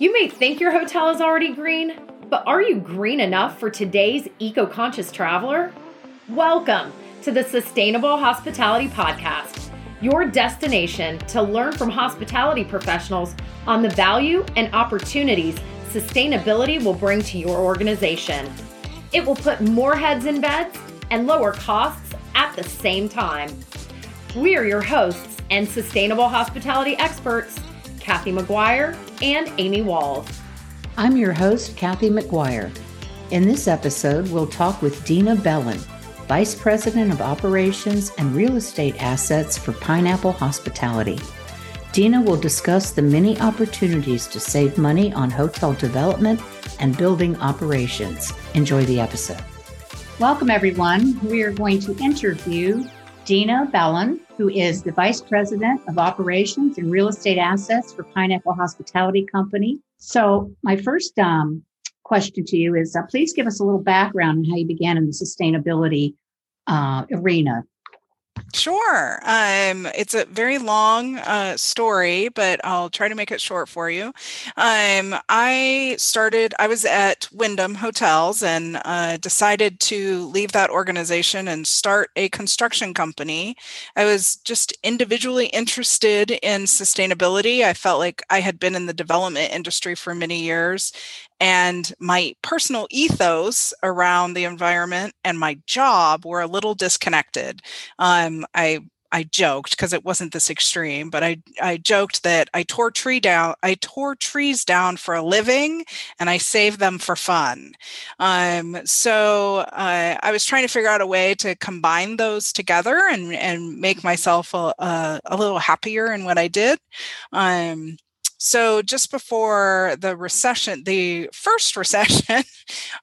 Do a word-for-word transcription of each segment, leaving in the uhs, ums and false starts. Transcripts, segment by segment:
You may think your hotel is already green, but are you green enough for today's eco-conscious traveler? Welcome to the Sustainable Hospitality Podcast, your destination to learn from hospitality professionals on the value and opportunities sustainability will bring to your organization. It will put more heads in beds and lower costs at the same time. We are your hosts and sustainable hospitality experts, Kathy McGuire and Amy Walls. I'm your host, Kathy McGuire. In this episode, we'll talk with Dina Belon, Vice President of Operations and Real Estate Assets for Pineapple Hospitality. Dina will discuss the many opportunities to save money on hotel development and building operations. Enjoy the episode. Welcome, everyone. We are going to interview Dina Belon, who is the Vice President of Operations and Real Estate Assets for Pineapple Hospitality Company. So my first um, question to you is, uh, please give us a little background on how you began in the sustainability uh, arena. Sure. Um, it's a very long uh, story, but I'll try to make it short for you. Um, I started, I was at Wyndham Hotels and uh, decided to leave that organization and start a construction company. I was just individually interested in sustainability. I felt like I had been in the development industry for many years, and my personal ethos around the environment and my job were a little disconnected. Um, I I joked, because it wasn't this extreme, but I, I joked that I tore tree down, I tore trees down for a living, and I saved them for fun. Um, so uh, I was trying to figure out a way to combine those together and and make myself a a, a little happier in what I did. Um, So just before the recession, the first recession,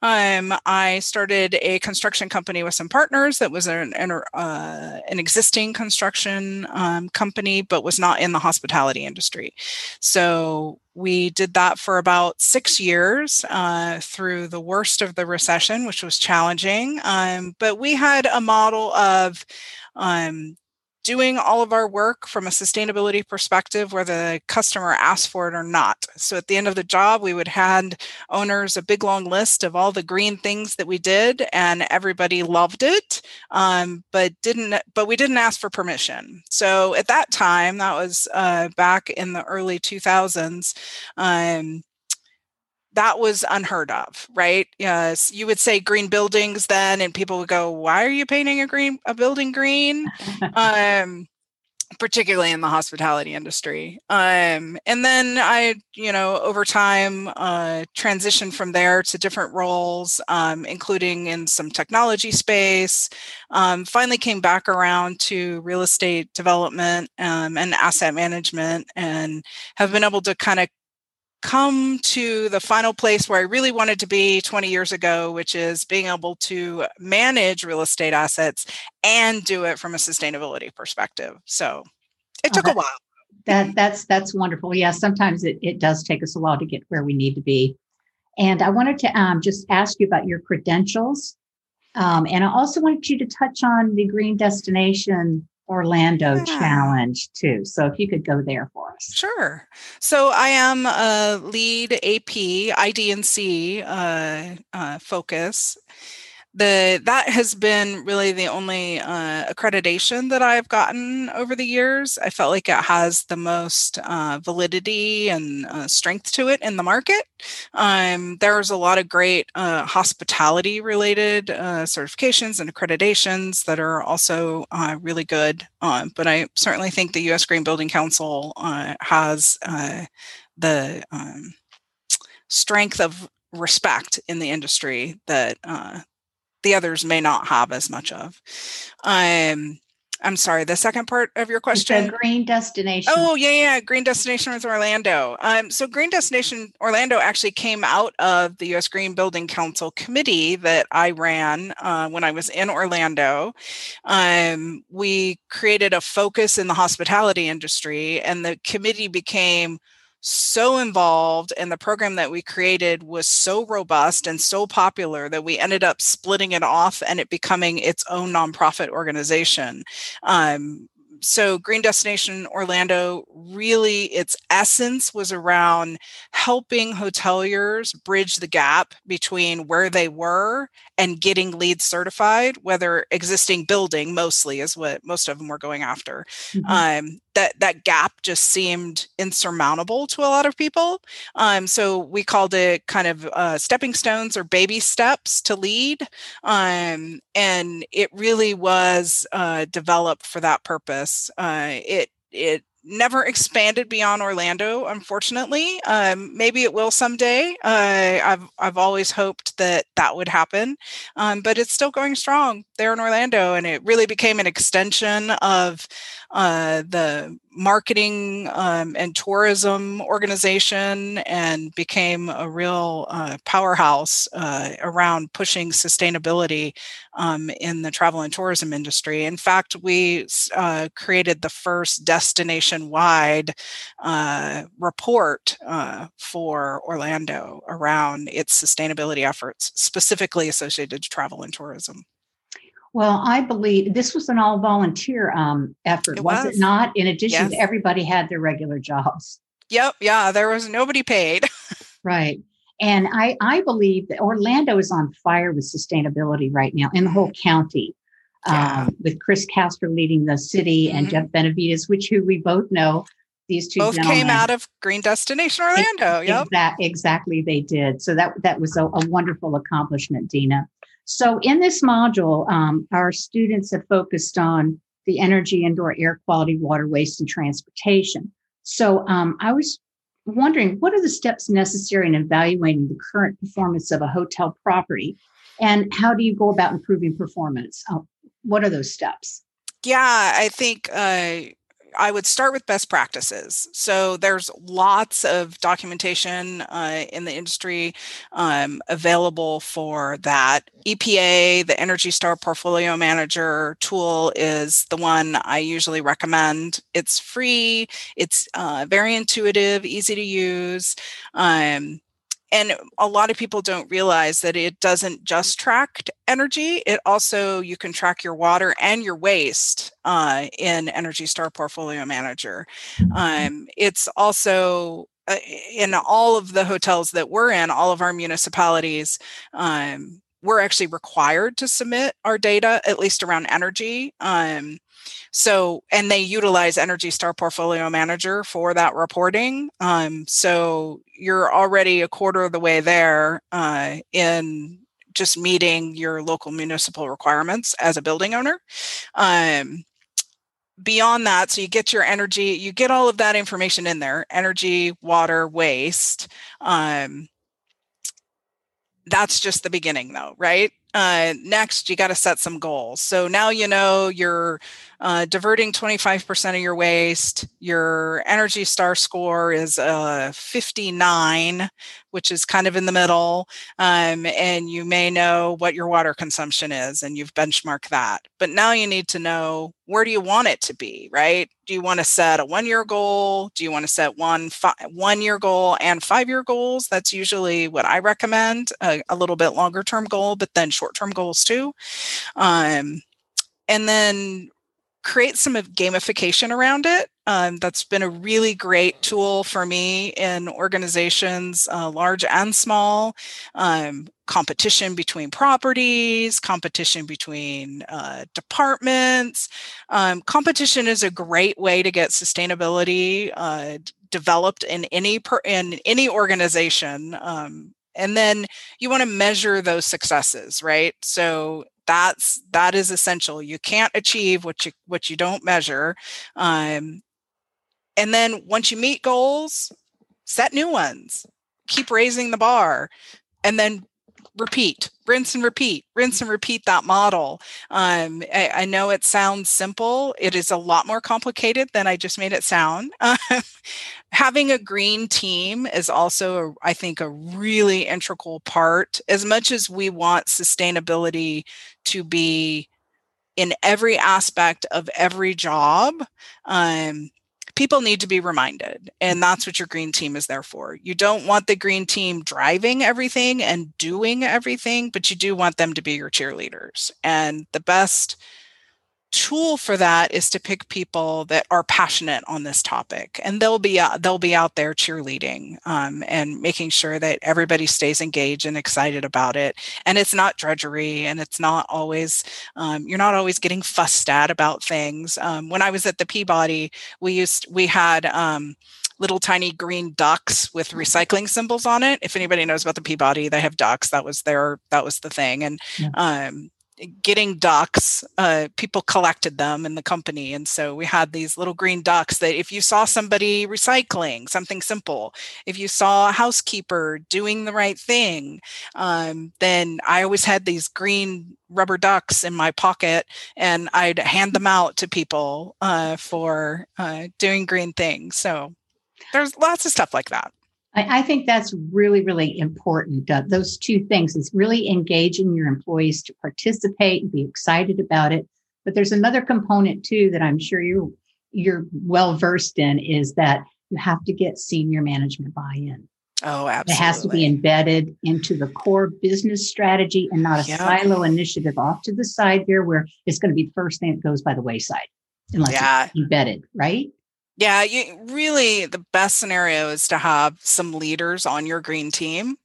um, I started a construction company with some partners that was an an, uh, an existing construction um, company, but was not in the hospitality industry. So we did that for about six years uh, through the worst of the recession, which was challenging. Um, but we had a model of um, doing all of our work from a sustainability perspective, whether the customer asked for it or not. So at the end of the job, we would hand owners a big long list of all the green things that we did, and everybody loved it, um, but didn't. But we didn't ask for permission. So at that time, that was uh, back in the early two thousands. Um, That was unheard of, right? Yes, you would say green buildings then, and people would go, "Why are you painting a green a building green?" um, particularly in the hospitality industry. Um, and then I, you know, over time, uh, transitioned from there to different roles, um, including in some technology space. Um, finally, came back around to real estate development um, and asset management, and have been able to kind of come to the final place where I really wanted to be twenty years ago, which is being able to manage real estate assets and do it from a sustainability perspective. So it took oh, that, a while. That that's that's wonderful. Yeah, sometimes it, it does take us a while to get where we need to be. And I wanted to um, just ask you about your credentials. Um, and I also wanted you to touch on the Green Destination Orlando yeah. challenge too. So if you could go there for us. Sure. So I am a LEED A P I D and C uh, uh, focus. The that has been really the only uh, accreditation that I've gotten over the years. I felt like it has the most uh, validity and uh, strength to it in the market. Um, there's a lot of great uh, hospitality related uh, certifications and accreditations that are also uh, really good. Uh, but I certainly think the U S Green Building Council uh, has uh, the um, strength of respect in the industry that uh, the others may not have as much of. Um, I'm sorry, the second part of your question? The Green Destination. Oh, yeah, yeah. Green Destination with Orlando. Um, so Green Destination Orlando actually came out of the U S Green Building Council committee that I ran uh, when I was in Orlando. Um, we created a focus in the hospitality industry, and the committee became so involved, and the program that we created was so robust and so popular that we ended up splitting it off and it becoming its own nonprofit organization. Um, so Green Destination Orlando, really its essence was around helping hoteliers bridge the gap between where they were and getting LEED certified, whether existing building mostly is what most of them were going after. Mm-hmm. Um, that, that gap just seemed insurmountable to a lot of people. Um, so we called it kind of uh, stepping stones or baby steps to LEED. Um, and it really was uh, developed for that purpose. Uh, it, it, never expanded beyond Orlando, unfortunately. Um, maybe it will someday. Uh, I've I've always hoped that that would happen, um, but it's still going strong there in Orlando, and it really became an extension of uh, the marketing um, and tourism organization, and became a real uh, powerhouse uh, around pushing sustainability um, in the travel and tourism industry. In fact, we uh, created the first destination-wide uh, report uh, for Orlando around its sustainability efforts, specifically associated to travel and tourism. Well, I believe this was an all-volunteer um, effort, it was. was it not? In addition, yes. Everybody had their regular jobs. Yep. Yeah, there was nobody paid. Right. And I, I believe that Orlando is on fire with sustainability right now in the whole county, yeah. um, with Chris Casper leading the city mm-hmm. and Jeff Benavides, which who we both know. These two both came out of Green Destination Orlando. It, yep. Exa- exactly, they did. So that, that was a, a wonderful accomplishment, Dina. So in this module, um, our students have focused on the energy, indoor air quality, water, waste, and transportation. So um, I was wondering, what are the steps necessary in evaluating the current performance of a hotel property? And how do you go about improving performance? Uh, what are those steps? Yeah, I think... Uh... I would start with best practices. So there's lots of documentation uh, in the industry um, available for that. E P A, the Energy Star Portfolio Manager tool is the one I usually recommend. It's free. It's uh, very intuitive, easy to use. Um, And a lot of people don't realize that it doesn't just track energy. It also, you can track your water and your waste uh, in Energy Star Portfolio Manager. Um, it's also uh, in all of the hotels that we're in, all of our municipalities, um, we're actually required to submit our data, at least around energy. Um, so, and they utilize Energy Star Portfolio Manager for that reporting. Um, so you're already a quarter of the way there uh, in just meeting your local municipal requirements as a building owner. Um, beyond that, so you get your energy, you get all of that information in there, energy, water, waste. Um, That's just the beginning though, right? Uh, next, you got to set some goals. So now you know you're uh, diverting twenty-five percent of your waste. Your Energy Star score is uh, fifty-nine, which is kind of in the middle. Um, and you may know what your water consumption is and you've benchmarked that. But now you need to know, where do you want it to be, right? Do you want to set a one-year goal? Do you want to set one fi- one-year goal and five-year goals? That's usually what I recommend, a, a little bit longer-term goal, but then short-term goals too. Um, and then create some gamification around it. Um, that's been a really great tool for me in organizations, uh, large and small. Um, competition between properties, competition between uh, departments. Um, competition is a great way to get sustainability uh, developed in any per- in any organization. Um, and then you want to measure those successes, right? So that's that is essential. You can't achieve what you what you don't measure. Um, And then once you meet goals, set new ones, keep raising the bar, and then repeat, rinse and repeat, rinse and repeat that model. Um, I, I know it sounds simple. It is a lot more complicated than I just made it sound. Uh, having a green team is also, a, I think, a really integral part. As much as we want sustainability to be in every aspect of every job, um, people need to be reminded, and that's what your green team is there for. You don't want the green team driving everything and doing everything, but you do want them to be your cheerleaders. And the best tool for that is to pick people that are passionate on this topic, and they'll be uh, they'll be out there cheerleading um, and making sure that everybody stays engaged and excited about it. And it's not drudgery, and it's not always um, you're not always getting fussed at about things. Um, when I was at the Peabody, we used we had. Um, little tiny green ducks with recycling symbols on it. If anybody knows about the Peabody, they have ducks. That was their, that was the thing. And yeah. um, getting ducks, uh, people collected them in the company. And so we had these little green ducks that if you saw somebody recycling something simple, if you saw a housekeeper doing the right thing, um, then I always had these green rubber ducks in my pocket, and I'd hand them out to people uh, for uh, doing green things. So there's lots of stuff like that. I, I think that's really, really important. Uh, those two things is really engaging your employees to participate and be excited about it. But there's another component too that I'm sure you're you're well versed in, is that you have to get senior management buy-in. Oh, absolutely. It has to be embedded into the core business strategy and not a yeah. silo initiative off to the side here where it's going to be the first thing that goes by the wayside, unless yeah. it's embedded, right? Yeah, you, really, the best scenario is to have some leaders on your green team.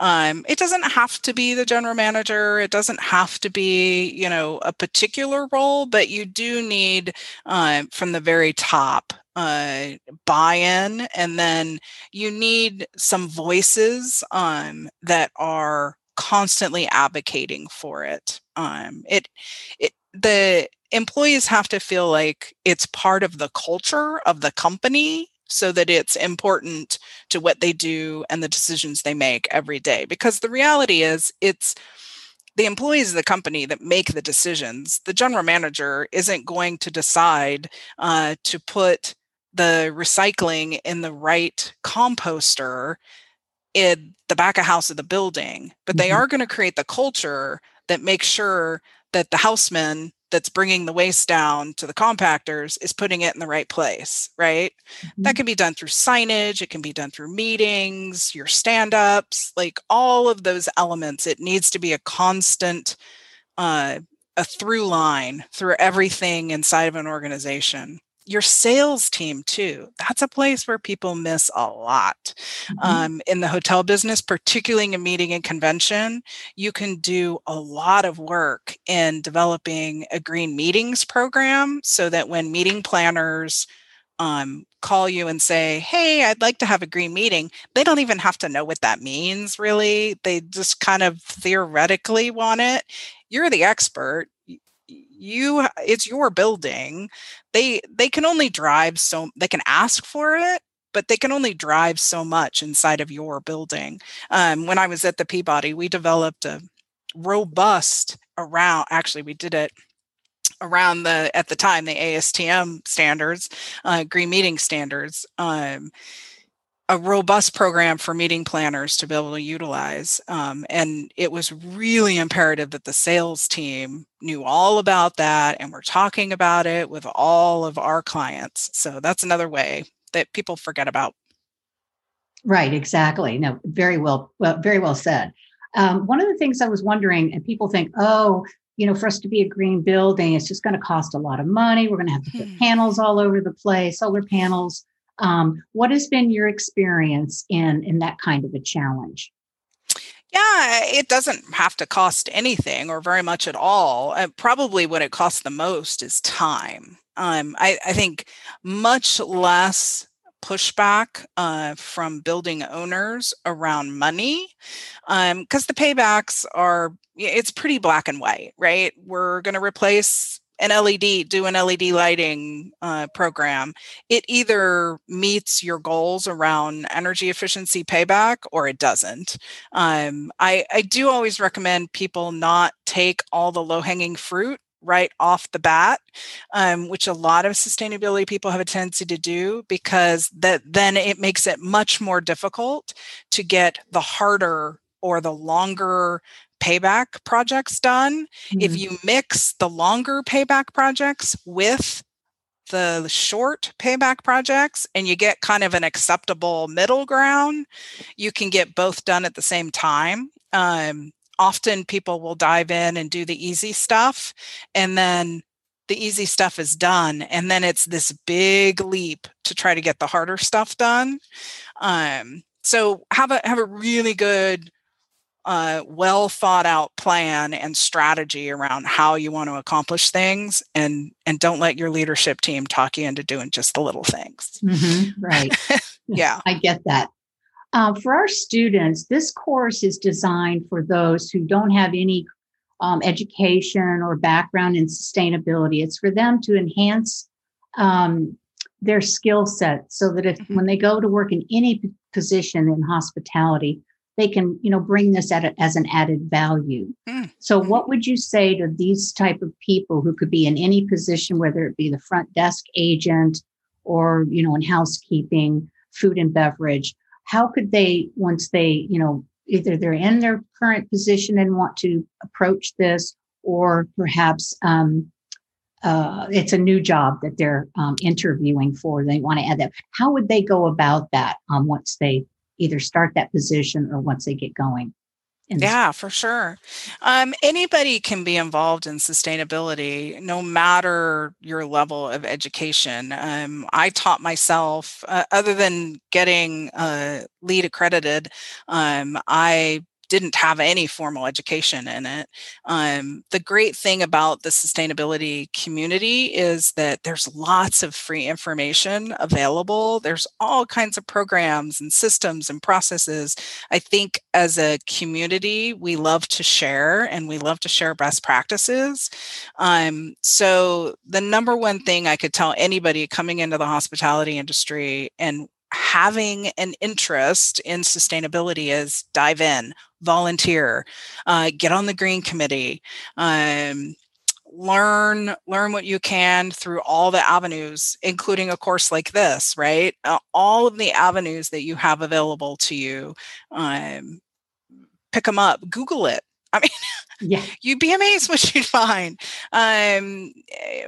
Um, it doesn't have to be the general manager. It doesn't have to be, you know, a particular role, but you do need uh, from the very top uh, buy-in, and then you need some voices um, that are constantly advocating for it. Um, it, it, the employees have to feel like it's part of the culture of the company, so that it's important to what they do and the decisions they make every day. Because the reality is, it's the employees of the company that make the decisions. The general manager isn't going to decide uh, to put the recycling in the right composter in the back of house of the building, but they mm-hmm. are going to create the culture that makes sure that the houseman that's bringing the waste down to the compactors is putting it in the right place, right? Mm-hmm. That can be done through signage. It can be done through meetings, your stand-ups, like all of those elements. It needs to be a constant, uh, a through line through everything inside of an organization. Your sales team too. That's a place where people miss a lot. Mm-hmm. Um, in the hotel business, particularly in meeting and convention, you can do a lot of work in developing a green meetings program, so that when meeting planners um, call you and say, hey, I'd like to have a green meeting, they don't even have to know what that means, really. They just kind of theoretically want it. You're the expert. You, it's your building. They they can only drive so they can ask for it, but they can only drive so much inside of your building. Um, when I was at the Peabody, we developed a robust around. Actually, we did it around the at the time the A S T M standards, uh, green meeting standards. Um, a robust program for meeting planners to be able to utilize. Um, and it was really imperative that the sales team knew all about that, and we're talking about it with all of our clients. So that's another way that people forget about. Right, exactly. No, very well, well very well said. Um, one of the things I was wondering, and people think, oh, you know, for us to be a green building, it's just going to cost a lot of money. We're going to have to put hmm. panels all over the place, solar panels. Um, what has been your experience in, in that kind of a challenge? Yeah, it doesn't have to cost anything or very much at all. Uh, probably what it costs the most is time. Um, I, I think much less pushback uh, from building owners around money, because um, the paybacks are, it's pretty black and white, right? We're going to replace an L E D, do an L E D lighting uh, program. It either meets your goals around energy efficiency payback or it doesn't. Um, I, I do always recommend people not take all the low-hanging fruit right off the bat, um, which a lot of sustainability people have a tendency to do, because that then it makes it much more difficult to get the harder or the longer payback projects done. Mm-hmm. If you mix the longer payback projects with the short payback projects, and you get kind of an acceptable middle ground, you can get both done at the same time. Um, often people will dive in and do the easy stuff, and then the easy stuff is done. And then it's this big leap to try to get the harder stuff done. Um, so have a have a really good, uh, well thought out plan and strategy around how you want to accomplish things, and and don't let your leadership team talk you into doing just the little things. Mm-hmm, right. Yeah, I get that. Uh, for our students, this course is designed for those who don't have any um, education or background in sustainability. It's for them to enhance um, their skill set so that if mm-hmm. when they go to work in any position in hospitality, they can, you know, bring this at a, as an added value. Mm. So what would you say to these type of people who could be in any position, whether it be the front desk agent or, you know, in housekeeping, food and beverage? How could they, once they, you know, either they're in their current position and want to approach this, or perhaps um, uh, it's a new job that they're um, interviewing for, they want to add that. How would they go about that um, once they either start that position or once they get going? Yeah, for sure. Um, anybody can be involved in sustainability, no matter your level of education. Um, I taught myself, uh, other than getting uh, LEED accredited, um, I didn't have any formal education in it. Um, the great thing about the sustainability community is that there's lots of free information available. There's all kinds of programs and systems and processes. I think as a community, we love to share and we love to share best practices. Um, so the number one thing I could tell anybody coming into the hospitality industry and having an interest in sustainability is dive in, volunteer, uh, get on the green committee, um, learn, learn what you can through all the avenues, including a course like this, right? Uh, all of the avenues that you have available to you, um, pick them up, Google it. I mean, yeah. You'd be amazed what you'd find. Um,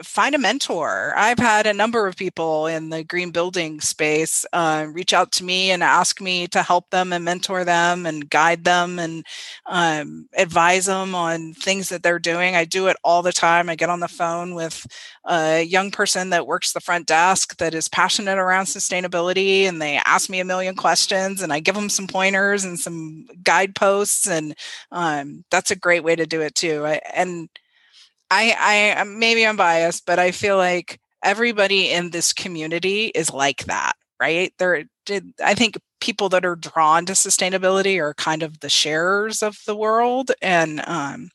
find a mentor. I've had a number of people in the green building space uh, reach out to me and ask me to help them and mentor them and guide them and um, advise them on things that they're doing. I do it all the time. I get on the phone with a young person that works the front desk that is passionate around sustainability, and they ask me a million questions, and I give them some pointers and some guideposts, and um, that's a great way to do it too. I, and I, I, maybe I'm biased, but I feel like everybody in this community is like that, right? There, I think people that are drawn to sustainability are kind of the sharers of the world. And um,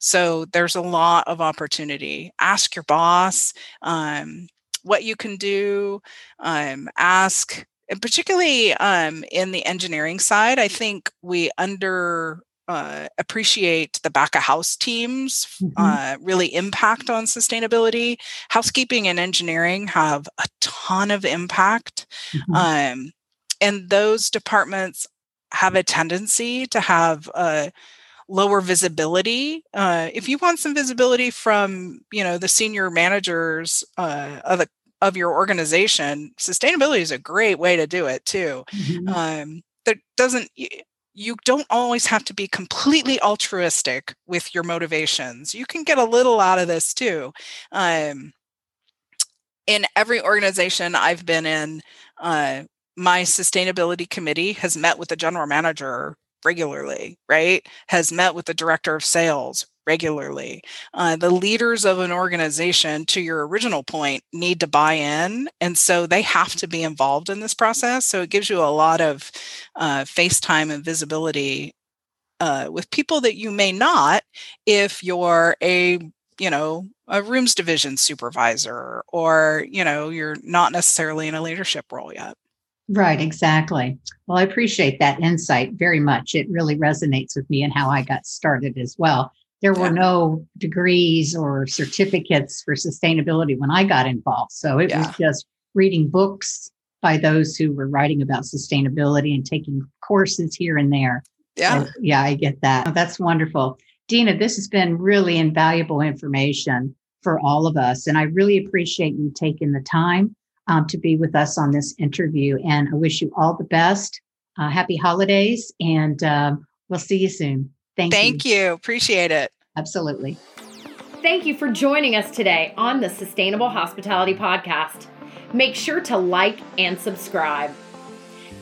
so there's a lot of opportunity. Ask your boss um, what you can do. Um, ask, and particularly um, in the engineering side, I think we under Uh, appreciate the back of house teams uh, really impact on sustainability. Housekeeping and engineering have a ton of impact. Mm-hmm. Um, and those departments have a tendency to have uh, lower visibility. Uh, if you want some visibility from, you know, the senior managers uh, of the, of your organization, sustainability is a great way to do it too. Mm-hmm. Um, that doesn't... You don't always have to be completely altruistic with your motivations. You can get a little out of this too. Um, in every organization I've been in, uh, my sustainability committee has met with the general manager regularly, right? Has met with the director of sales regularly. Uh, the leaders of an organization, to your original point, need to buy in. And so they have to be involved in this process. So it gives you a lot of uh, face time and visibility uh, with people that you may not if you're a, you know, a rooms division supervisor, or, you know, you're not necessarily in a leadership role yet. Right, exactly. Well, I appreciate that insight very much. It really resonates with me and how I got started as well. There were yeah. no degrees or certificates for sustainability when I got involved. So it yeah. was just reading books by those who were writing about sustainability and taking courses here and there. Yeah. So, yeah, I get that. Oh, that's wonderful. Dina, this has been really invaluable information for all of us. And I really appreciate you taking the time um, to be with us on this interview. And I wish you all the best. Uh, happy holidays. And um, we'll see you soon. Thank you. Thank you. Appreciate it. Absolutely. thank you for joining us today on the Sustainable Hospitality Podcast. Make sure to like and subscribe.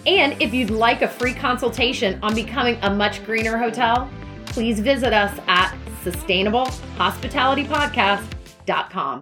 And if you'd like a free consultation on becoming a much greener hotel, please visit us at sustainable hospitality podcast dot com.